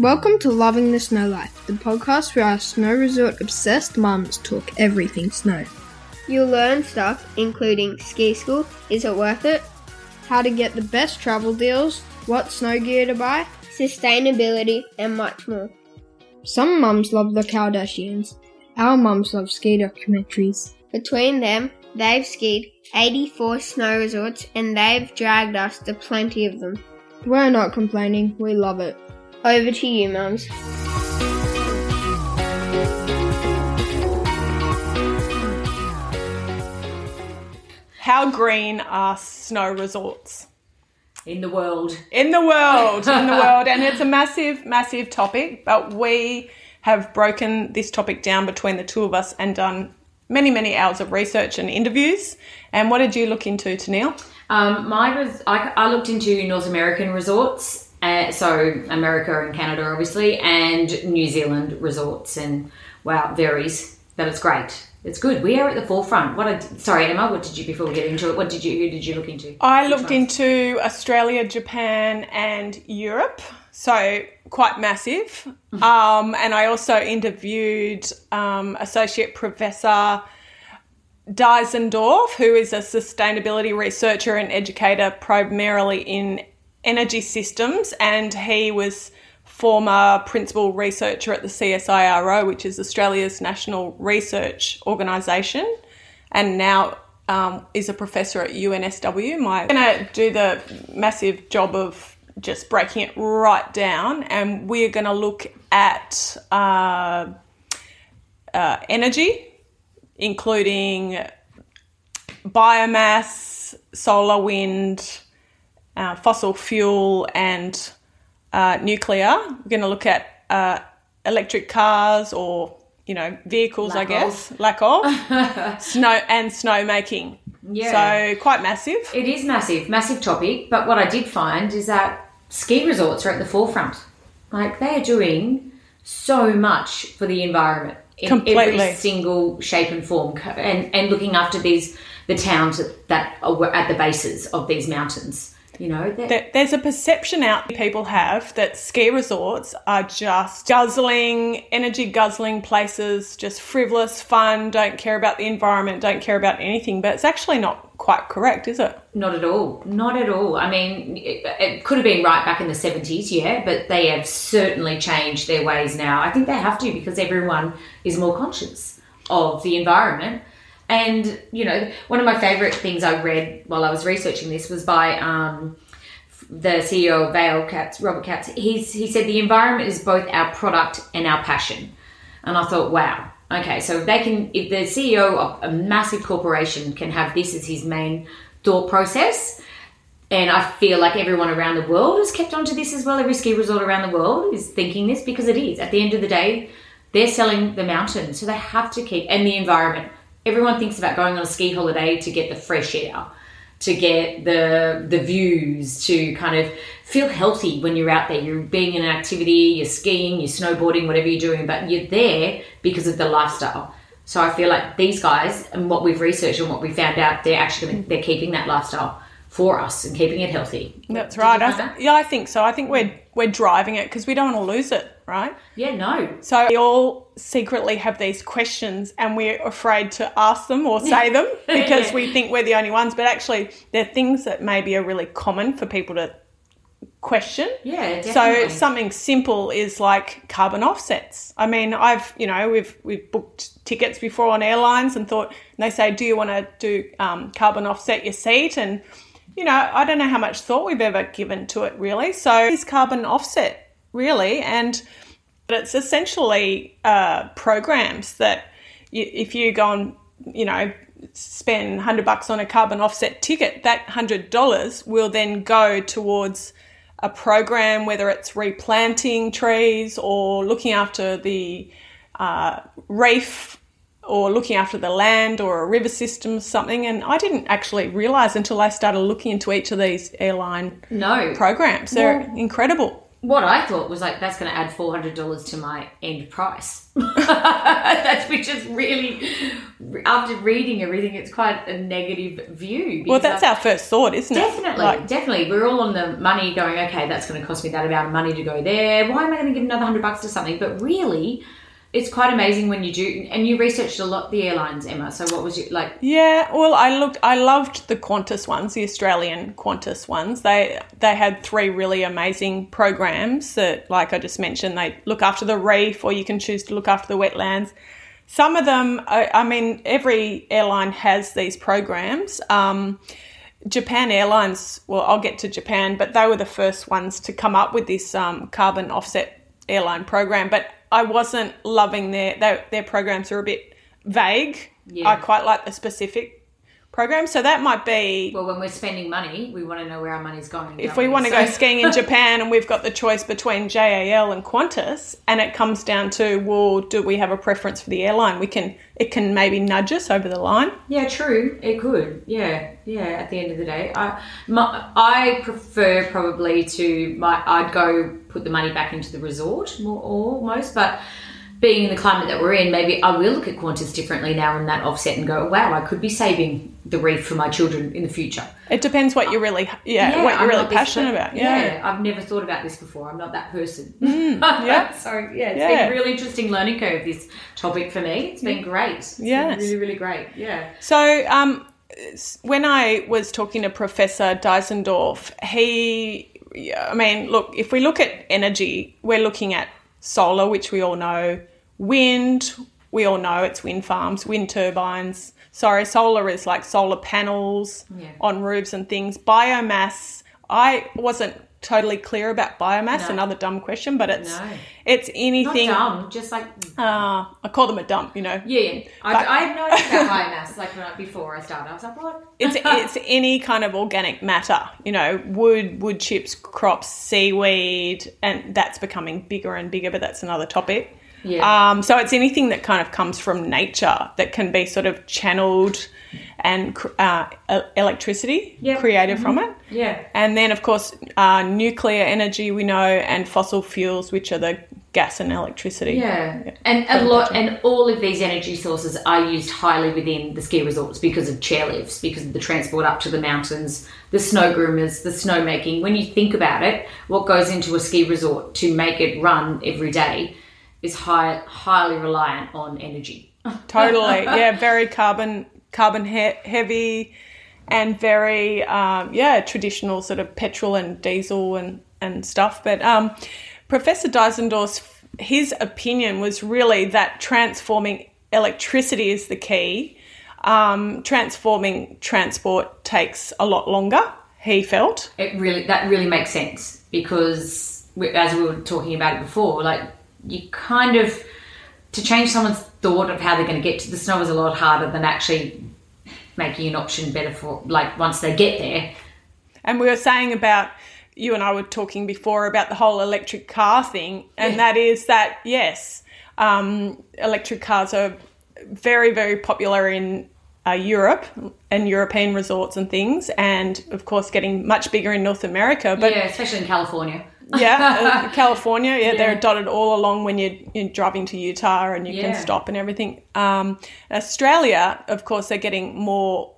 Welcome to Loving the Snow Life, the podcast where our snow resort obsessed mums talk everything snow. You'll learn stuff including ski school, is it worth it, how to get the best travel deals, what snow gear to buy, sustainability and much more. Some mums love the Kardashians, our mums love ski documentaries. Between them, they've skied 84 snow resorts and they've dragged us to plenty of them. We're not complaining, we love it. Over to you, mums. How green are snow resorts? In the world. And it's a massive, massive topic, but we have broken this topic down between the two of us and done many, many hours of research and interviews. And what did you look into, Tanil? I looked into North American resorts, so America and Canada obviously, and New Zealand resorts, and wow, it varies, but it's great. It's good. We are at the forefront. Sorry, Emma, what did you, before we get into it, who did you look into? I looked into Australia, Japan and Europe, so quite massive. Mm-hmm. And I also interviewed Associate Professor Diesendorf, who is a sustainability researcher and educator primarily in energy systems, and he was former principal researcher at the CSIRO, which is Australia's national research organisation, and now is a professor at UNSW. I'm going to do the massive job of just breaking it right down, and we're going to look at energy, including biomass, solar, wind, fossil fuel and nuclear. We're going to look at electric cars or, vehicles, lack of. Snow and snow making. Yeah. So quite massive. It is massive topic. But what I did find is that ski resorts are at the forefront. Like, they are doing so much for the environment. Completely. Every single shape and form, and looking after the towns that are at the bases of these mountains. There's a perception out there people have that ski resorts are just energy guzzling places, just frivolous fun, don't care about the environment, don't care about anything, but it's actually not quite correct, is it? Not at all. I mean, it could have been right back in the 70s, yeah, but they have certainly changed their ways now. I think they have to, because everyone is more conscious of the environment. And, one of my favourite things I read while I was researching this was by the CEO of Vail, Robert Katz. He said the environment is both our product and our passion. And I thought, wow, okay, so if the CEO of a massive corporation can have this as his main thought process, and I feel like everyone around the world has kept on to this as well, every ski resort around the world is thinking this, because it is. At the end of the day, they're selling the mountain, so they have to keep, and the environment. Everyone thinks about going on a ski holiday to get the fresh air, to get the views, to kind of feel healthy when you're out there. You're being in an activity, you're skiing, you're snowboarding, whatever you're doing, but you're there because of the lifestyle. So I feel like these guys, and what we've researched and what we found out, they're keeping that lifestyle for us and keeping it healthy. That's right. I think so. I think we're driving it because we don't want to lose it, right? Yeah, no. So we all secretly have these questions and we're afraid to ask them or say them because we think we're the only ones. But actually, they're things that maybe are really common for people to question. Yeah, definitely. So something simple is like carbon offsets. I mean, we've booked tickets before on airlines and they say, do you want to do carbon offset your seat? And I don't know how much thought we've ever given to it, really. So it's carbon offset, really, but it's essentially programs that if you go and, spend $100 on a carbon offset ticket, that $100 will then go towards a program, whether it's replanting trees or looking after the reef, or looking after the land or a river system, something. And I didn't actually realise until I started looking into each of these airline programs. They're incredible. what I thought was like, that's going to add $400 to my end price. That's which is really, after reading everything, it's quite a negative view. Well, that's our first thought, isn't it? Definitely, like, definitely. We're all on the money going, okay, that's going to cost me that amount of money to go there. Why am I going to give another $100 to something? But really, it's quite amazing when you do, and you researched a lot the airlines, Emma. So what was it like? Yeah, well, I loved the Qantas ones, the Australian Qantas ones. They had three really amazing programs that, like I just mentioned, they look after the reef, or you can choose to look after the wetlands. Some of them, I mean, every airline has these programs. Japan Airlines, well, I'll get to Japan, but they were the first ones to come up with this carbon offset airline program, but I wasn't loving their programs are a bit vague. Yeah. I quite like the specific program. So that might be... Well, when we're spending money, we want to know where our money's going. If we want to go skiing in Japan and we've got the choice between JAL and Qantas, and it comes down to, well, do we have a preference for the airline? It can maybe nudge us over the line. Yeah, true. It could. Yeah, at the end of the day. I prefer probably I'd go put the money back into the resort more almost, but being in the climate that we're in, maybe I will look at Qantas differently now and that offset and go, wow, I could be saving the reef for my children in the future. It depends what you're really, passionate about. Yeah. I've never thought about this before. I'm not that person. Yeah. So it's been a really interesting learning curve, this topic for me. It's been great. It's been really, really great. Yeah. So when I was talking to Professor Diesendorf, if we look at energy, we're looking at solar, which we all know, wind, we all know it's wind farms, wind turbines. Sorry, solar is like solar panels on roofs and things. Biomass, I wasn't totally clear about biomass, another dumb question, but it's anything. Not dumb, just like... I call them a dump, you know. Yeah. I've noticed about biomass, like when before I started, I was like, what? It's any kind of organic matter, you know, wood chips, crops, seaweed, and that's becoming bigger and bigger, but that's another topic. Yeah. So it's anything that kind of comes from nature that can be sort of channeled and electricity created from it. Yeah. And then, of course, nuclear energy we know, and fossil fuels, which are the gas and electricity. Yeah. And all of these energy sources are used highly within the ski resorts because of chairlifts, because of the transport up to the mountains, the snow groomers, the snow making. When you think about it, what goes into a ski resort to make it run every day is highly reliant on energy. Totally, yeah, very carbon heavy, and very traditional sort of petrol and diesel and stuff. But Professor Diesendorf's his opinion was really that transforming electricity is the key. Transforming transport takes a lot longer, he felt. That really makes sense because as we were talking about it before, like, you kind of, to change someone's thought of how they're going to get to the snow is a lot harder than actually making an option better for, like, once they get there. And we were saying about, you and I were talking before about the whole electric car thing, and that is that, yes, electric cars are very, very popular in Europe and European resorts and things, and, of course, getting much bigger in North America. But yeah, especially in California. Yeah, California, they're dotted all along when you're driving to Utah and you can stop and everything. Australia, of course, they're getting more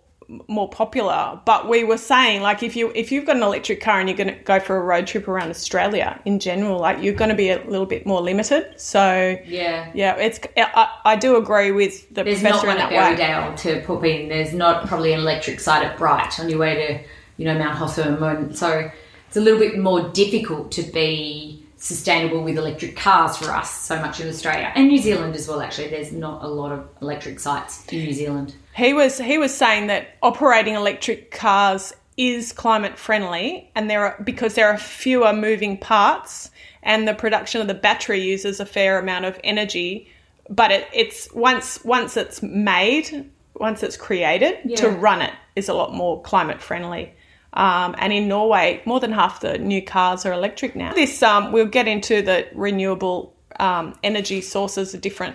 popular, but we were saying, like, if you've got an electric car and you're going to go for a road trip around Australia in general, like, you're going to be a little bit more limited. So I do agree with the professor in that way. There's not one at Berrydale to pop in. There's not probably an electric site at Bright on your way to, you know, Mount Hotham, and so it's a little bit more difficult to be sustainable with electric cars for us so much in Australia and New Zealand as well. Actually, there's not a lot of electric sites in New Zealand. He was saying that operating electric cars is climate friendly, and because there are fewer moving parts, and the production of the battery uses a fair amount of energy. But it's once it's made, once it's created, to run it is a lot more climate friendly. And in Norway, more than half the new cars are electric now. This we'll get into the renewable energy sources of different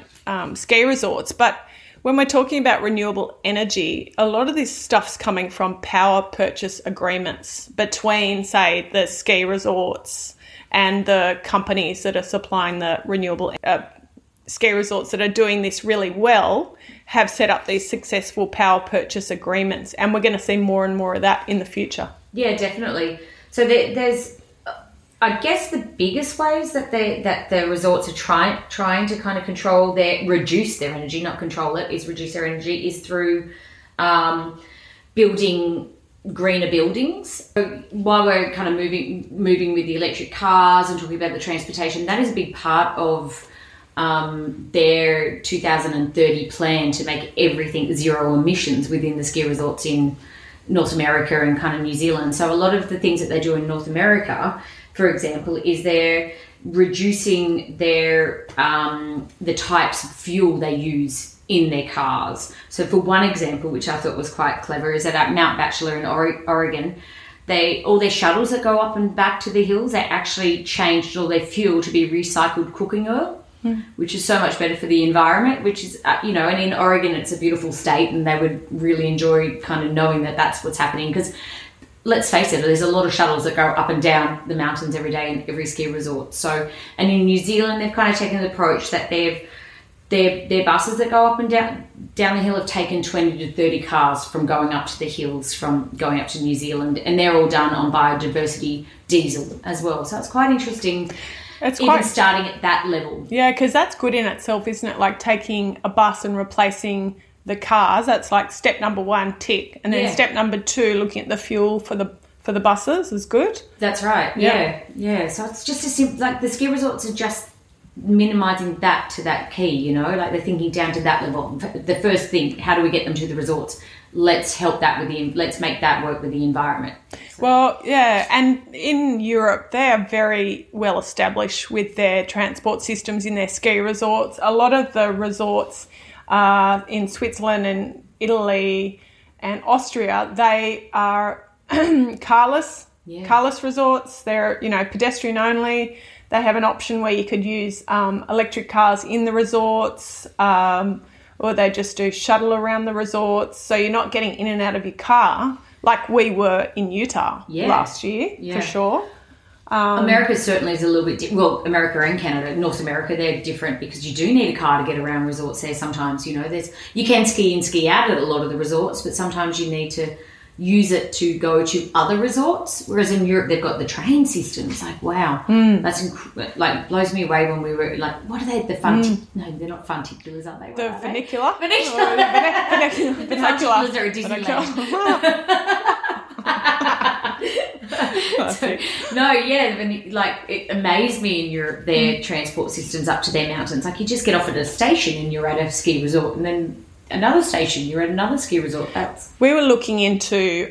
ski resorts. But when we're talking about renewable energy, a lot of this stuff's coming from power purchase agreements between, say, the ski resorts and the companies that are supplying the renewable ski resorts that are doing this really well have set up these successful power purchase agreements, and we're going to see more and more of that in the future. Yeah, definitely. So there's, I guess, the biggest ways that the resorts are trying to kind of reduce their energy, not control it, is reduce their energy, is through building greener buildings. So while we're kind of moving with the electric cars and talking about the transportation, that is a big part of their 2030 plan to make everything zero emissions within the ski resorts in North America and kind of New Zealand. So a lot of the things that they do in North America, for example, is they're reducing their the types of fuel they use in their cars. So for one example, which I thought was quite clever, is that at Mount Bachelor in Oregon, all their shuttles that go up and back to the hills, they actually changed all their fuel to be recycled cooking oil, which is so much better for the environment, which is, and in Oregon, it's a beautiful state, and they would really enjoy kind of knowing that that's what's happening, because let's face it, there's a lot of shuttles that go up and down the mountains every day in every ski resort. So, and in New Zealand, they've kind of taken the approach that their buses that go up and down the hill have taken 20 to 30 cars from going up to the hills, from going up to New Zealand, and they're all done on biodiversity diesel as well. So it's quite interesting. It's even starting at that level. Yeah, because that's good in itself, isn't it? Like taking a bus and replacing the cars, that's like step number one, tick. And then Step number two, looking at the fuel for the buses is good. That's right, yeah. So it's just like the ski resorts are just minimising that to that key, like they're thinking down to that level. The first thing, how do we get them to the resorts? Let's make that work with the environment. So. Well, yeah, and in Europe, they are very well established with their transport systems in their ski resorts. A lot of the resorts in Switzerland and Italy and Austria, they are carless resorts. They're, pedestrian only. They have an option where you could use electric cars in the resorts, or they just do shuttle around the resorts. So you're not getting in and out of your car like we were in Utah last year, for sure. America certainly is a little bit different. Well, America and Canada, North America, they're different because you do need a car to get around resorts there sometimes. You can ski in, ski out at a lot of the resorts, but sometimes you need to use it to go to other resorts, whereas in Europe they've got the train system. It's like, wow, that's blows me away. When we were like, what are they, the they're not funticulars, are they? What the are vernacular? They? Vernaculars are at Disneyland. It amazed me in Europe, their transport systems up to their mountains. Like, you just get off at a station and you're at a ski resort, and then another station, you're at another ski resort. We were looking into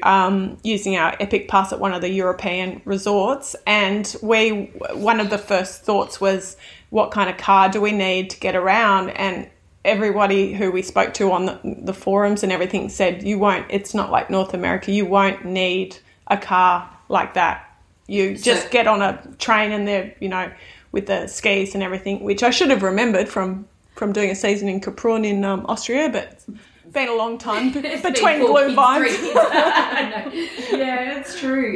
using our Epic Pass at one of the European resorts, and one of the first thoughts was, what kind of car do we need to get around? And everybody who we spoke to on the forums and everything said, it's not like North America, you won't need a car like that. You just get on a train, and they're, with the skis and everything, which I should have remembered from doing a season in Kaprun in Austria, but it's been a long time between blue vines. Yeah, it's true.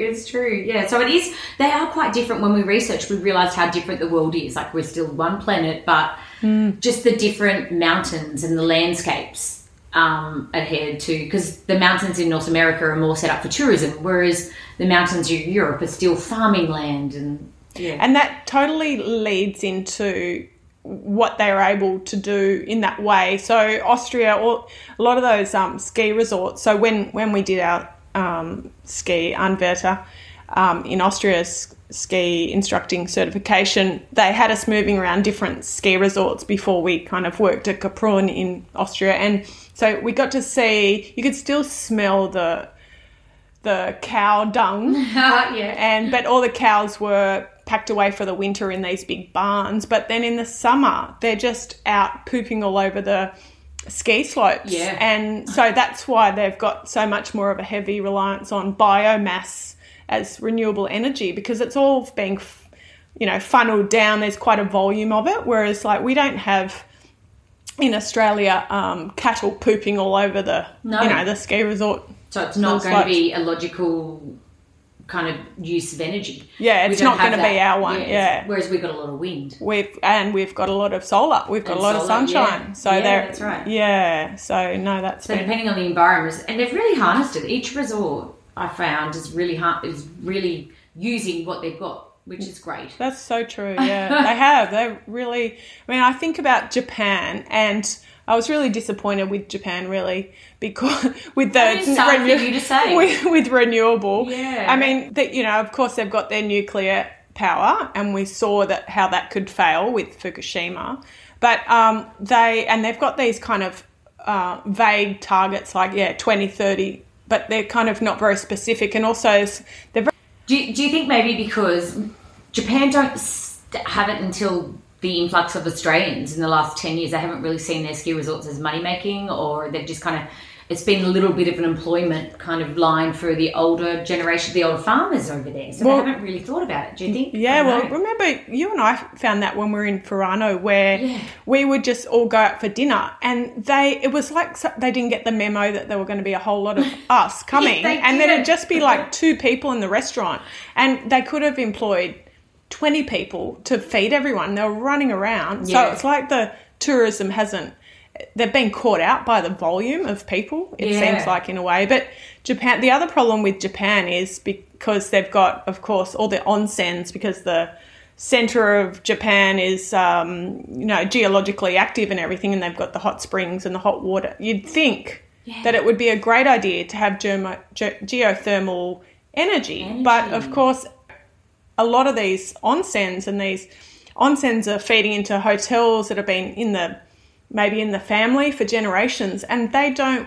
Yeah, so they are quite different. When we researched, we realised how different the world is. Like, we're still one planet, but just the different mountains and the landscapes adhered to, because the mountains in North America are more set up for tourism, whereas the mountains in Europe are still farming land. And that totally leads into what they are able to do in that way. So Austria, a lot of those ski resorts. So when we did our ski Anwerter in Austria's ski instructing certification, they had us moving around different ski resorts before we kind of worked at Kaprun in Austria, and so we got to see. You could still smell the cow dung, but all the cows were packed away for the winter in these big barns, but then in the summer they're just out pooping all over the ski slopes, and so that's why they've got so much more of a heavy reliance on biomass as renewable energy, because it's all being funneled down. There's quite a volume of it, whereas like we don't have in Australia cattle pooping all over the the ski resort. So it's not going to be a logical kind of use of energy. Yeah, it's not going to be our one. Yeah. Whereas we've got a lot of wind. We've got a lot of solar. We've got a lot of sunshine. Yeah. So that's right. Yeah. So no, depending on the environment, and they've really harnessed it. Each resort I found is really using what they've got. Which is great. That's so true, yeah. They have. They really... I mean, I think about Japan, and I was really disappointed with Japan, really, because... with renewable. Yeah. I mean, of course they've got their nuclear power, and we saw how that could fail with Fukushima. But they've got these kind of vague targets, like, 2030, but they're kind of not very specific, and also they're very... Do you think maybe because Japan don't have it until the influx of Australians in the last 10 years, they haven't really seen their ski resorts as money-making, or they've just kind of – it's been a little bit of an employment kind of line for the older generation, the older farmers over there. So they haven't really thought about it, do you think? Yeah, remember you and I found that when we were in Furano, where we would just all go out for dinner, and it was like they didn't get the memo that there were going to be a whole lot of us coming. And then it'd just be like two people in the restaurant, and they could have employed 20 people to feed everyone. They were running around. Yeah. So it's like the tourism hasn't... They've been caught out by the volume of people, it seems like, in a way. But Japan, the other problem with Japan is because they've got, of course, all the onsens, because the centre of Japan is, geologically active and everything, and they've got the hot springs and the hot water. You'd think that it would be a great idea to have geothermal energy. But, of course, a lot of these onsens are feeding into hotels that have been maybe in the family for generations, and they don't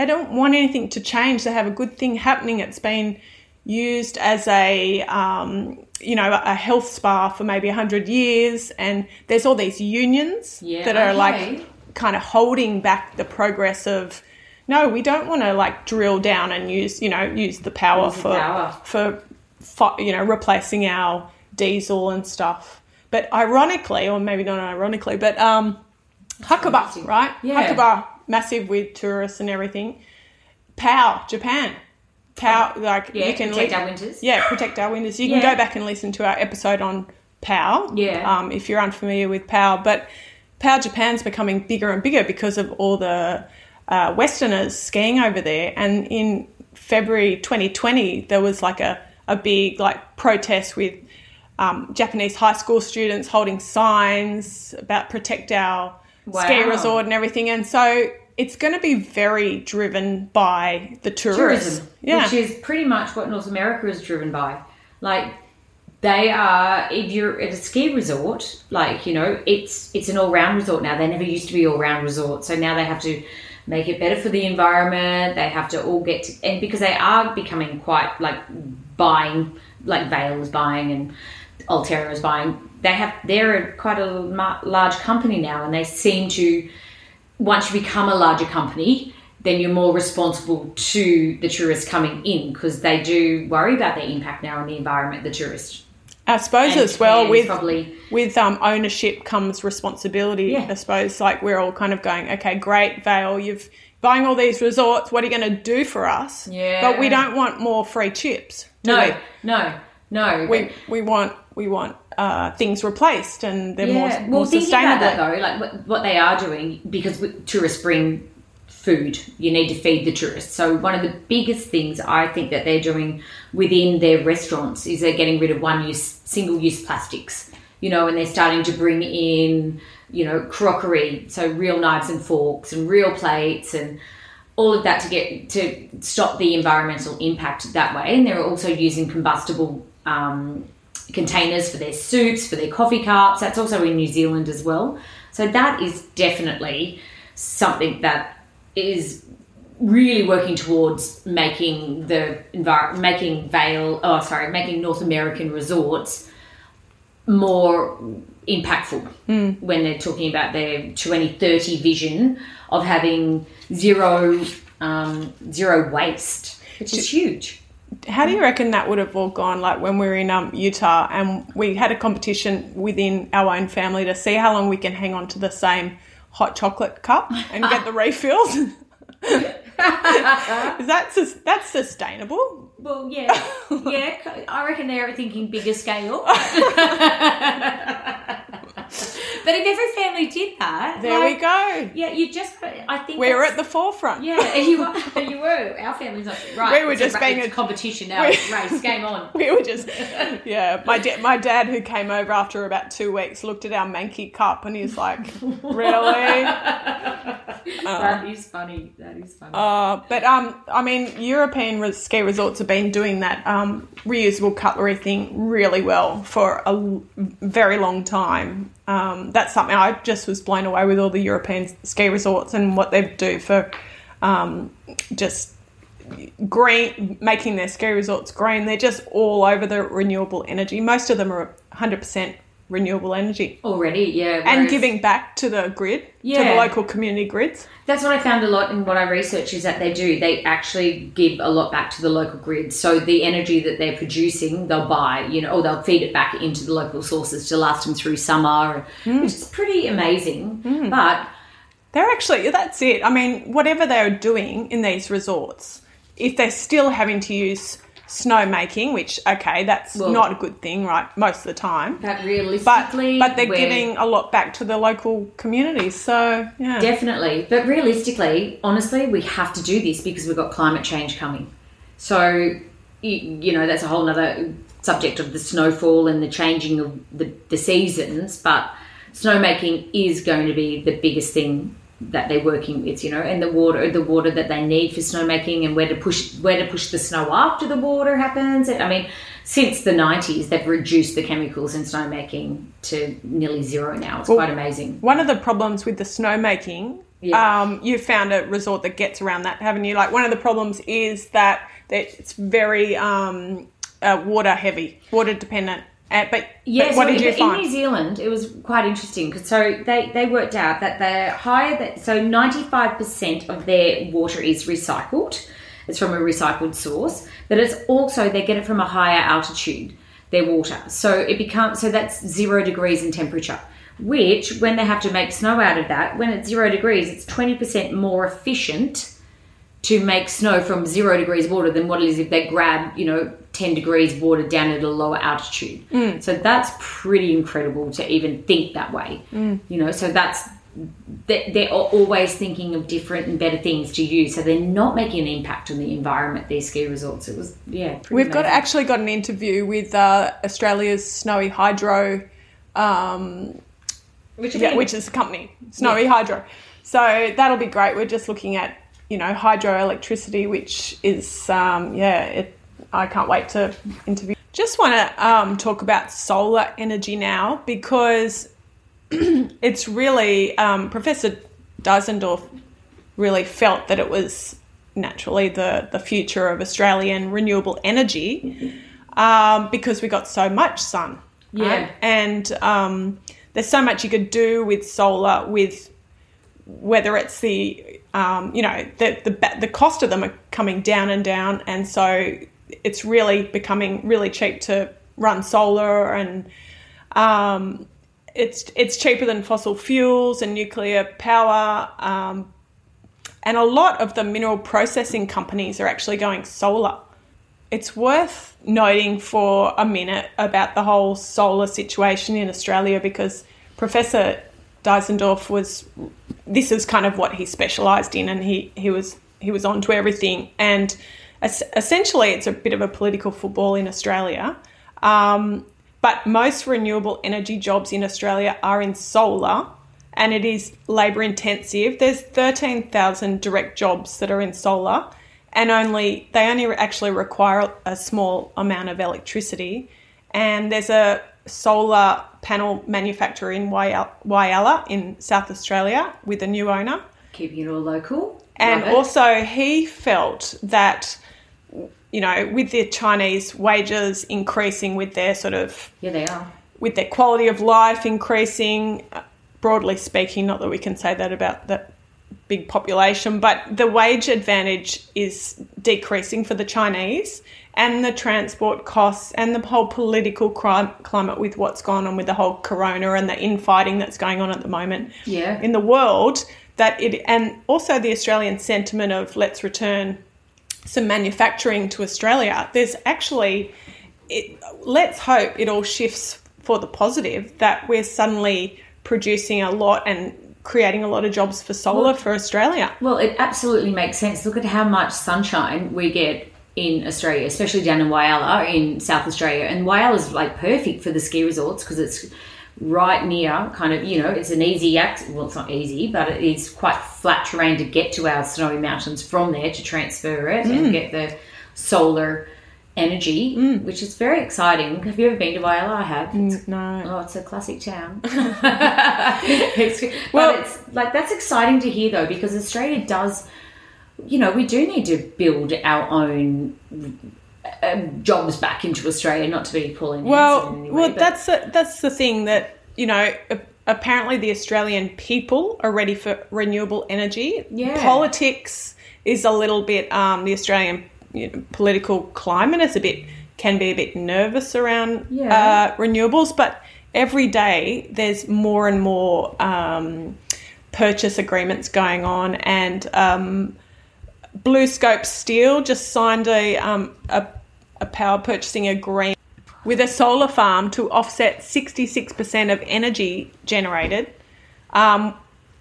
want anything to change. They have a good thing happening. It's been used as a health spa for maybe 100 years, and there's all these unions that are like kind of holding back the progress of. No, we don't want to like drill down and use the power for replacing our diesel and stuff. But ironically, or maybe not ironically, but Hakuba, right? Yeah. Hakuba, massive with tourists and everything. Pow, Japan. Pow, you can... protect our winters. Yeah, protect our winters. You can go back and listen to our episode on Pow, if you're unfamiliar with Pow. But Pow, Japan's becoming bigger and bigger because of all the Westerners skiing over there. And in February 2020, there was like a big like protest with Japanese high school students holding signs about protect our... Wow. Ski resort and everything, and so it's going to be very driven by the tourism, which is pretty much what North America is driven by. Like they are, if you're at a ski resort, like it's an all-round resort now. They never used to be all-round resorts, so now they have to make it better for the environment. They have to all get to, and because they are becoming quite like buying, like Vail is buying and Alterra is buying. They're quite a large company now, and they seem to, once you become a larger company, then you're more responsible to the tourists coming in, because they do worry about their impact now on the environment, the tourists. I suppose as well with ownership comes responsibility. Yeah. I suppose like we're all kind of going, okay, great, Vail, you've buying all these resorts. What are you going to do for us? Yeah. But we don't want more free chips. No. We want things replaced, and they're more sustainable. Thinking about that though, like what they are doing, because tourists bring food, you need to feed the tourists. So one of the biggest things I think that they're doing within their restaurants is they're getting rid of single-use plastics, and they're starting to bring in, crockery, so real knives and forks and real plates and all of that to stop the environmental impact that way. And they're also using combustible containers for their soups, for their coffee cups. That's also in New Zealand as well. So that is definitely something that is really working towards making making North American resorts more impactful when they're talking about their 2030 vision of having zero waste, which is huge. How do you reckon that would have all gone, like when we were in Utah and we had a competition within our own family to see how long we can hang on to the same hot chocolate cup and get the refills? That's sustainable. Well, yeah. I reckon they're thinking bigger scale. But if every family did that, there we go. Yeah, you just. I think we're at the forefront. Yeah, you were. Our family's not right. We were just being a competition now. Race, game on. We were just. Yeah, my dad who came over after about 2 weeks looked at our Mankey cup and he's like, really? That is funny. But I mean, European ski resorts have been doing that reusable cutlery thing really well for a very long time. That's something I just was blown away with all the European ski resorts and what they do for just green, making their ski resorts green. They're just all over the renewable energy. Most of them are 100% renewable energy already, yeah. And giving back to the grid, to the local community grids. That's what I found a lot in what I research is that they do. They actually give a lot back to the local grid. So the energy that they're producing, they'll buy, or they'll feed it back into the local sources to last them through summer, which is pretty amazing. Mm. But they're actually, that's it. I mean, whatever they're doing in these resorts, if they're still having to use snow making, which, okay, that's not a good thing, right, most of the time. But realistically... But they're giving a lot back to the local communities, so, yeah. Definitely. But realistically, honestly, we have to do this because we've got climate change coming. So, that's a whole other subject of the snowfall and the changing of the seasons, but snow making is going to be the biggest thing that they're working with, and the water that they need for snowmaking, and where to push the snow after the water happens. And I mean, since the 90s, they've reduced the chemicals in snowmaking to nearly zero now. It's quite amazing. One of the problems with the snowmaking, you found a resort that gets around that, haven't you? Like, one of the problems is that it's very water heavy, water dependent. But what did you find? In New Zealand, it was quite interesting. They worked out that the 95% of their water is recycled. It's from a recycled source, but it's also they get it from a higher altitude, their water. So it becomes that's 0 degrees in temperature, which when they have to make snow out of that, when it's 0 degrees, it's 20% more efficient to make snow from 0 degrees water than what it is if they grab, 10 degrees water down at a lower altitude. Mm. So that's pretty incredible to even think that way. Mm. So that's, they're always thinking of different and better things to use. So they're not making an impact on the environment, these ski resorts. It was, pretty We've amazing. Actually got an interview with Australia's Snowy Hydro, which is the company, Snowy Hydro. So that'll be great. We're just looking at, hydroelectricity, which is, I can't wait to interview. Just want to talk about solar energy now, because it's really, Professor Diesendorf really felt that it was naturally the future of Australian renewable energy, because we got so much sun. Yeah. Right? And there's so much you could do with solar, with whether it's the, the cost of them are coming down, and so it's really becoming really cheap to run solar, and it's cheaper than fossil fuels and nuclear power, and a lot of the mineral processing companies are actually going solar. It's worth noting for a minute about the whole solar situation in Australia, because Professor Diesendorf this is kind of what he specialised in, and he was onto everything. And essentially, it's a bit of a political football in Australia, but most renewable energy jobs in Australia are in solar, and it is labour intensive. There's 13,000 direct jobs that are in solar, and they only actually require a small amount of electricity. And there's a solar panel manufacturer in Whyalla in South Australia with a new owner. Keeping it all local. And also, he felt that, with the Chinese wages increasing, with their sort of... Yeah, they are. With their quality of life increasing, broadly speaking, not that we can say that about that big population, but the wage advantage is decreasing for the Chinese, and the transport costs and the whole political climate with what's gone on with the whole corona and the infighting that's going on at the moment in the world, that it, and also the Australian sentiment of let's return some manufacturing to Australia, there's actually, let's hope it all shifts for the positive, that we're suddenly producing a lot and creating a lot of jobs for solar for Australia. Well, it absolutely makes sense. Look at how much sunshine we get in Australia, especially down in Whyalla in South Australia. And Whyalla's like perfect for the ski resorts because it's right near kind of, you know, it's an easy act. Well, it's not easy, but it is quite flat terrain to get to our snowy mountains from there to transfer it and get the solar energy, which is very exciting. Have you ever been to Vail? I have. No. Oh, it's a classic town. Well, it's like, that's exciting to hear though, because Australia does, you know, we do need to build our own jobs back into Australia, not to be pulling. Well, that's the thing that, you know, apparently the Australian people are ready for renewable energy. Yeah. Politics is a little bit, the Australian, you know, political climate is can be a bit nervous around renewables, but every day there's more and more purchase agreements going on, and Blue Scope Steel just signed a power purchasing agreement with a solar farm to offset 66% of energy generated.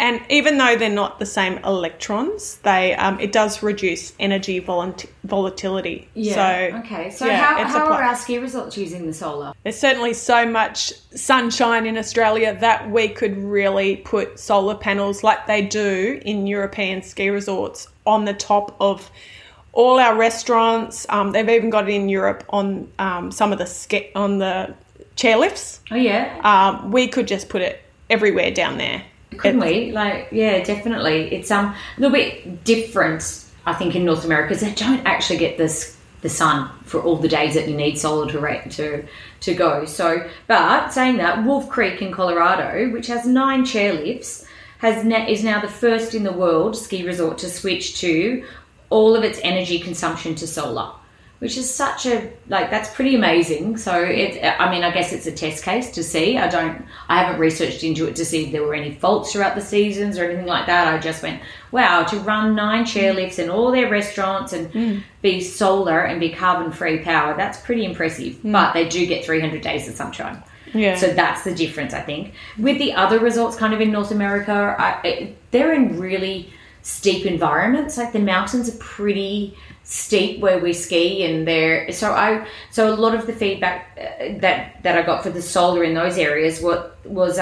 And even though they're not the same electrons, they it does reduce energy volatility. Yeah. So, okay. So how are our ski resorts using the solar? There's certainly so much sunshine in Australia that we could really put solar panels like they do in European ski resorts on the top of all our restaurants. They've even got it in Europe on some of the on the chairlifts. Oh yeah. We could just put it everywhere down there. Couldn't we? Like, yeah, definitely. It's a little bit different, I think, in North America, because they don't actually get the sun for all the days that you need solar to go. So, but saying that, Wolf Creek in Colorado, which has 9 chairlifts, is now the first in the world ski resort to switch to all of its energy consumption to solar, which is such a, like, that's pretty amazing. So, I guess it's a test case to see. I haven't researched into it to see if there were any faults throughout the seasons or anything like that. I just went, wow, to run 9 chairlifts and all their restaurants and be solar and be carbon-free power, that's pretty impressive. But they do get 300 days of sunshine. Yeah. So that's the difference, I think. With the other resorts kind of in North America, they're in really steep environments. Like, the mountains are pretty steep where we ski, and there so a lot of the feedback that I got for the solar in those areas was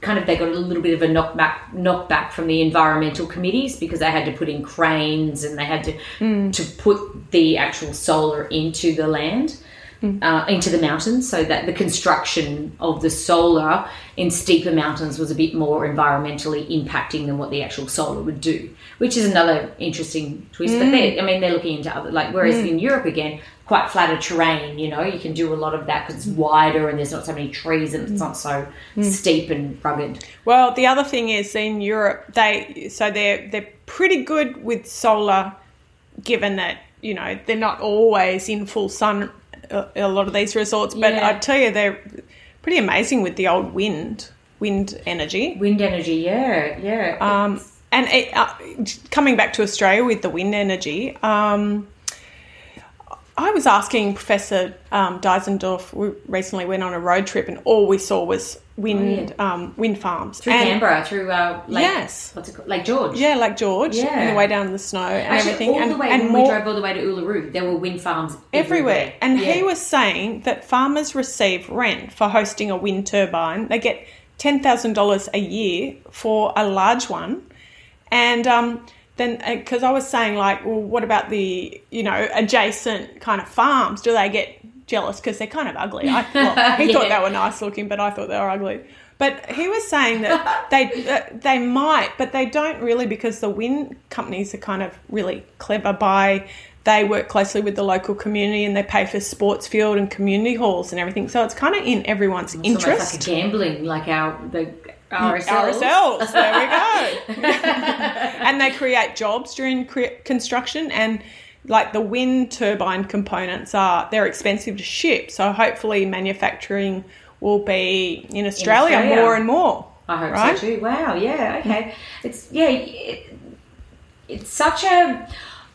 kind of, they got a little bit of a knockback from the environmental committees because they had to put in cranes and they had to put the actual solar into the land, into the mountains, so that the construction of the solar in steeper mountains was a bit more environmentally impacting than what the actual solar would do, which is another interesting twist. But they're looking into other, like, whereas in Europe, again, quite flatter terrain, you know, you can do a lot of that because it's wider and there's not so many trees and it's not so steep and rugged. Well, the other thing is, in Europe, they're pretty good with solar, given that, you know, they're not always in full sun, a lot of these resorts, but I tell you, they're pretty amazing with the old wind energy. And coming back to Australia with the wind energy, I was asking Professor Diesendorf, we recently went on a road trip and all we saw was wind wind farms. Through Canberra, through Lake... Yes. What's it called? Lake George. Yeah, Lake George. Yeah. On the way down the snow and actually, everything. We drove all the way to Uluru, there were wind farms everywhere. And he was saying that farmers receive rent for hosting a wind turbine. They get $10,000 a year for a large one. And... then, because I was saying, like, well, what about the, you know, adjacent kind of farms? Do they get jealous because they're kind of ugly? He thought they were nice looking, but I thought they were ugly. But he was saying that they might, but they don't really, because the wind companies are kind of really clever they work closely with the local community and they pay for sports field and community halls and everything. So it's kind of in everyone's interest. It's almost like a gambling, like our ourselves. There we go. And they create jobs during construction, and like the wind turbine components they're expensive to ship. So hopefully manufacturing will be in Australia more and more. I hope so too. Wow. Yeah. Okay. It's such a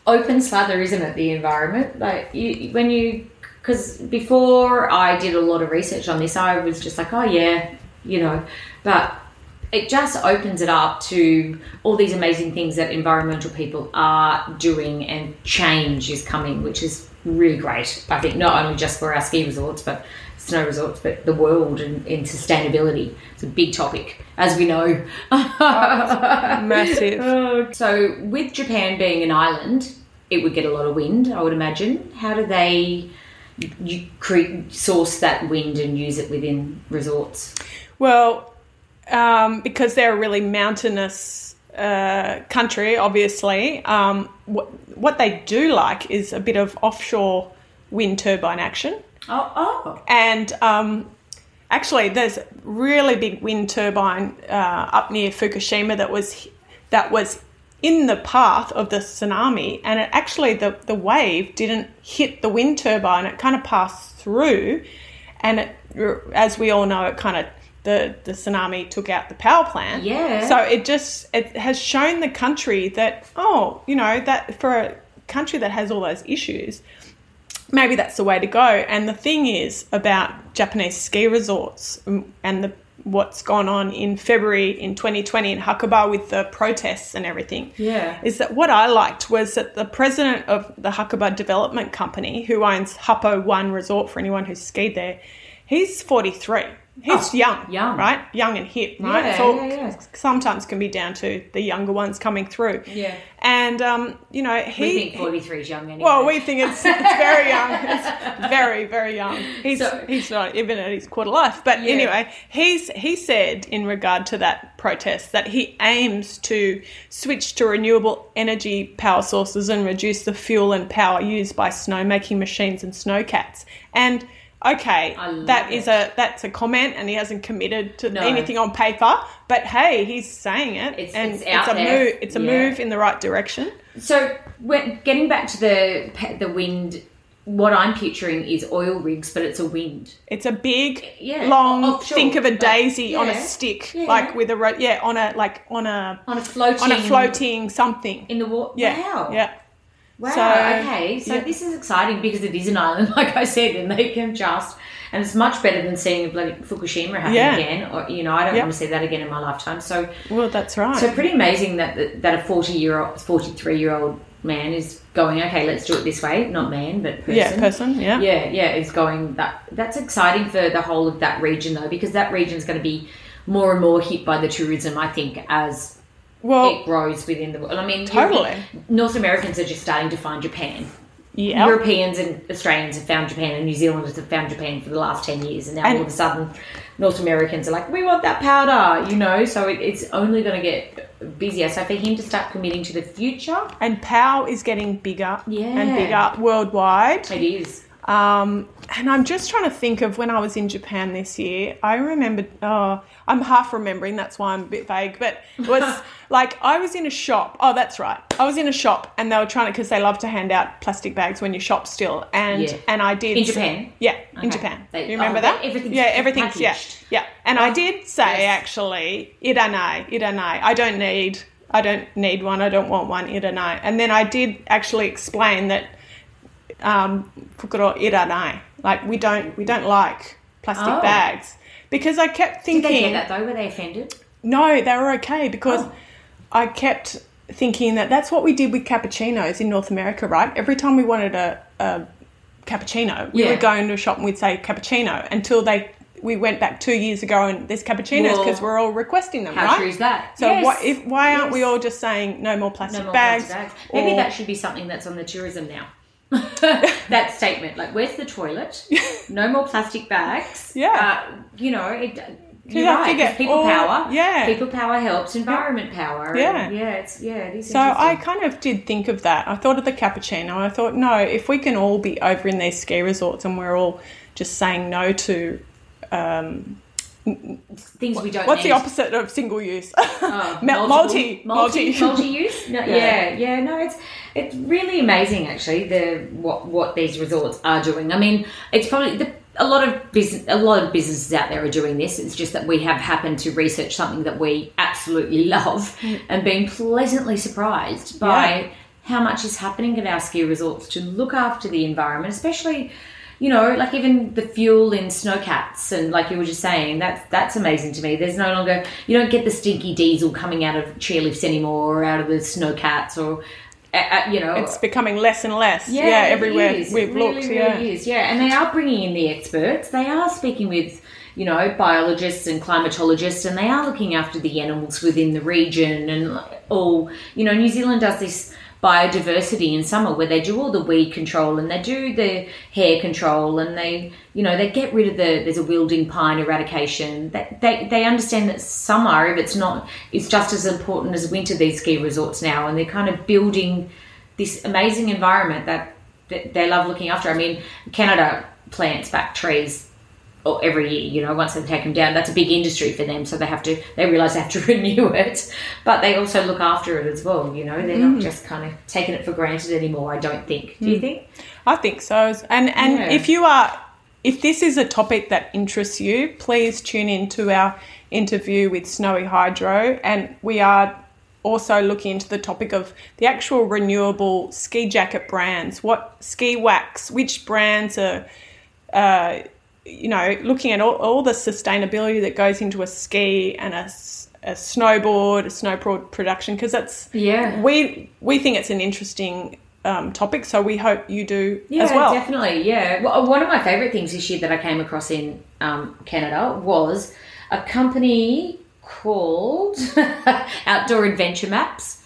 open slather, isn't it? The environment, like because before I did a lot of research on this, I was just like, oh yeah, but it just opens it up to all these amazing things that environmental people are doing, and change is coming, which is really great. I think not only just for our ski resorts, but snow resorts, but the world and sustainability. It's a big topic, as we know. Massive. So with Japan being an island, it would get a lot of wind, I would imagine. How do they source that wind and use it within resorts? Well, because they're a really mountainous country, obviously, what they do like is a bit of offshore wind turbine action. Oh. And actually there's a really big wind turbine up near Fukushima that was in the path of the tsunami, and it actually the wave didn't hit the wind turbine. It kind of passed through, and it, as we all know, it kind of the tsunami took out the power plant. Yeah. So it has shown the country that that for a country that has all those issues, maybe that's the way to go. And the thing is about Japanese ski resorts and what's gone on in February in 2020 in Hakuba with the protests and everything, is that what I liked was that the president of the Hakuba Development Company, who owns Happo One Resort, for anyone who's skied there, he's 43. He's young, right? Young and hip, right? Yeah, sometimes can be down to the younger ones coming through. Yeah. And, we think 43 is young anyway. Well, we think it's very young. It's very, very young. He's not even at his quarter life. But anyway, he said in regard to that protest that he aims to switch to renewable energy power sources and reduce the fuel and power used by snowmaking machines and snowcats. And okay, that's a comment, and he hasn't committed to anything on paper. But hey, he's saying it, it's out there. It's a move in the right direction. So, getting back to the wind, what I'm picturing is oil rigs, but it's a wind. It's a big, long. Offshore, think of a daisy on a stick, like with a rope. Yeah, on a floating something in the water. Yeah. Wow. Yeah. Wow, this is exciting because it is an island, like I said, and they can just, and it's much better than seeing a bloody Fukushima happen again, or, I don't want to see that again in my lifetime. So, well, that's right. So pretty amazing that a 43-year-old man is going, okay, let's do it this way, not man, but person. Yeah, person, yeah. Yeah, is going, that's exciting for the whole of that region though, because that region's going to be more and more hit by the tourism, I think, as it grows within the world. I mean, totally. North Americans are just starting to find Japan. Yeah. Europeans and Australians have found Japan, and New Zealanders have found Japan for the last 10 years. And now all of a sudden, North Americans are like, we want that powder, So it's only going to get busier. So for him to start committing to the future. And Pow is getting bigger and bigger worldwide. It is. And I'm just trying to think of when I was in Japan this year. I remembered, I'm half remembering, that's why I'm a bit vague, but it was like I was in a shop. Oh, that's right. I was in a shop and they were trying to, because they love to hand out plastic bags when you shop still. And I did. In Japan? Yeah, okay. In Japan. You remember that? Everything's everything's packaged. Yeah. And I did say, actually, iranai. I don't need one. I don't want one, iranai. And then I did actually explain that fukuro iranai, like we don't like plastic bags, because I kept thinking. Did they get that though? Were they offended? No, they were okay, because I kept thinking that's what we did with cappuccinos in North America, right? Every time we wanted a cappuccino, we would go into a shop and we'd say cappuccino until we went back 2 years ago and there's cappuccinos because we're all requesting them, right? How true is that? So why aren't we all just saying no more plastic bags? Maybe that should be something that's on the tourism now. That statement, like, where's the toilet? No more plastic bags. You're right. It's people power. Yeah, people power helps environment power. Yeah, and it is. So I kind of did think of that. I thought of the cappuccino. I thought, no, if we can all be over in these ski resorts and we're all just saying no to things we don't What's need. The opposite of single use? Multi-use? No, yeah. No, it's really amazing actually what these resorts are doing. I mean, it's probably a lot of businesses out there are doing this. It's just that we have happened to research something that we absolutely love and been pleasantly surprised by how much is happening at our ski resorts to look after the environment, especially, you know, like even the fuel in snowcats, and like you were just saying, that's amazing to me. There's no longer, you don't get the stinky diesel coming out of chairlifts anymore, or out of the snowcats, or you know, it's becoming less and less. Yeah, everywhere we've looked. Really is. And they are bringing in the experts. They are speaking with, you know, biologists and climatologists, and they are looking after the animals within the region, and all. You know, New Zealand does this biodiversity in summer where they do all the weed control and they do the hair control, and they, you know, they get rid of there's a wilding pine eradication. They understand that summer, if it's not, it's just as important as winter, these ski resorts now, and they're kind of building this amazing environment that they love looking after. I mean, Canada plants back trees every year, you know, once they take them down. That's a big industry for them, so they realise they have to renew it, but they also look after it as well, you know. They're not just kind of taking it for granted anymore, I don't think. Do you think? I think so. And if this is a topic that interests you, please tune in to our interview with Snowy Hydro, and we are also looking into the topic of the actual renewable ski jacket brands, what ski wax, which brands are you know, looking at all the sustainability that goes into a ski and a snowboard, a snowboard production, because that's we think it's an interesting topic, so we hope you do as well. Definitely. Well, one of my favourite things this year that I came across in Canada was a company called Outdoor Adventure Maps,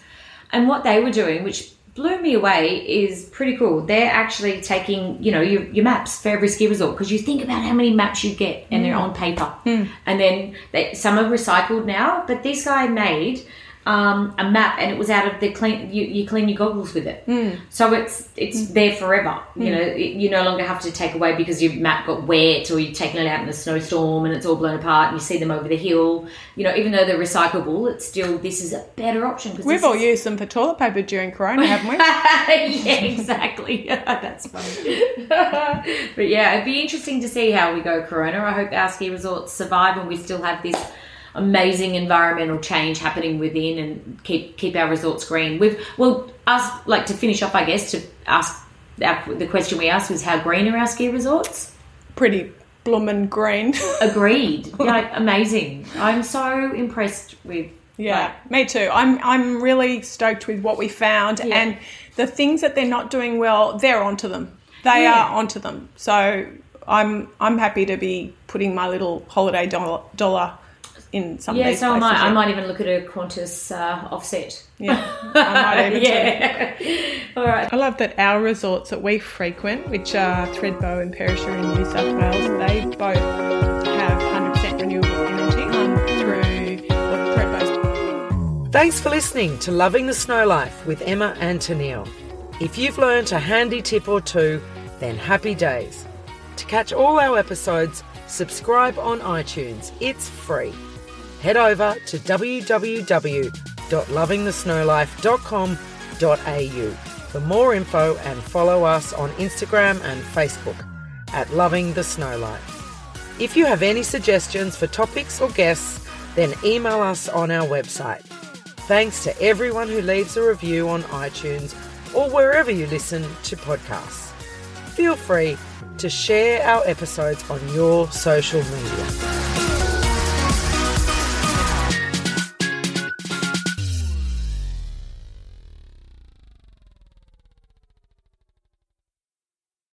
and what they were doing, which blew me away, is pretty cool. They're actually taking, you know, your maps for every ski resort, because you think about how many maps you get and they're on paper, and then some are recycled now, but this guy made a map, and it was out of the clean, you clean your goggles with it, so it's there forever. You know, you no longer have to take away because your map got wet or you've taken it out in a snowstorm and it's all blown apart, and you see them over the hill. You know, even though they're recyclable, it's still, this is a better option. Cause we've all used them for toilet paper during Corona, haven't we? Yeah, exactly. That's funny. But yeah, it'd be interesting to see how we go Corona. I hope our ski resorts survive and we still have this amazing environmental change happening within, and keep our resorts green. To finish off, I guess, to ask the question we asked was, how green are our ski resorts? Pretty bloomin' green. Agreed. Like, amazing. I'm so impressed with. Yeah, me too. I'm really stoked with what we found, and the things that they're not doing well, they're onto them. They are onto them. So I'm happy to be putting my little holiday dollar in some of these places. I might even look at a Qantas offset. Yeah, I might even too. All right. I love that our resorts that we frequent, which are Thredbo and Perisher in New South Wales, they both have 100% renewable energy through Thredbo. Thanks for listening to Loving the Snow Life with Emma and Tanil. If you've learnt a handy tip or two, then happy days. To catch all our episodes, subscribe on iTunes. It's free. Head over to www.lovingthesnowlife.com.au for more info, and follow us on Instagram and Facebook at Loving the Snow Life. If you have any suggestions for topics or guests, then email us on our website. Thanks to everyone who leaves a review on iTunes or wherever you listen to podcasts. Feel free to share our episodes on your social media.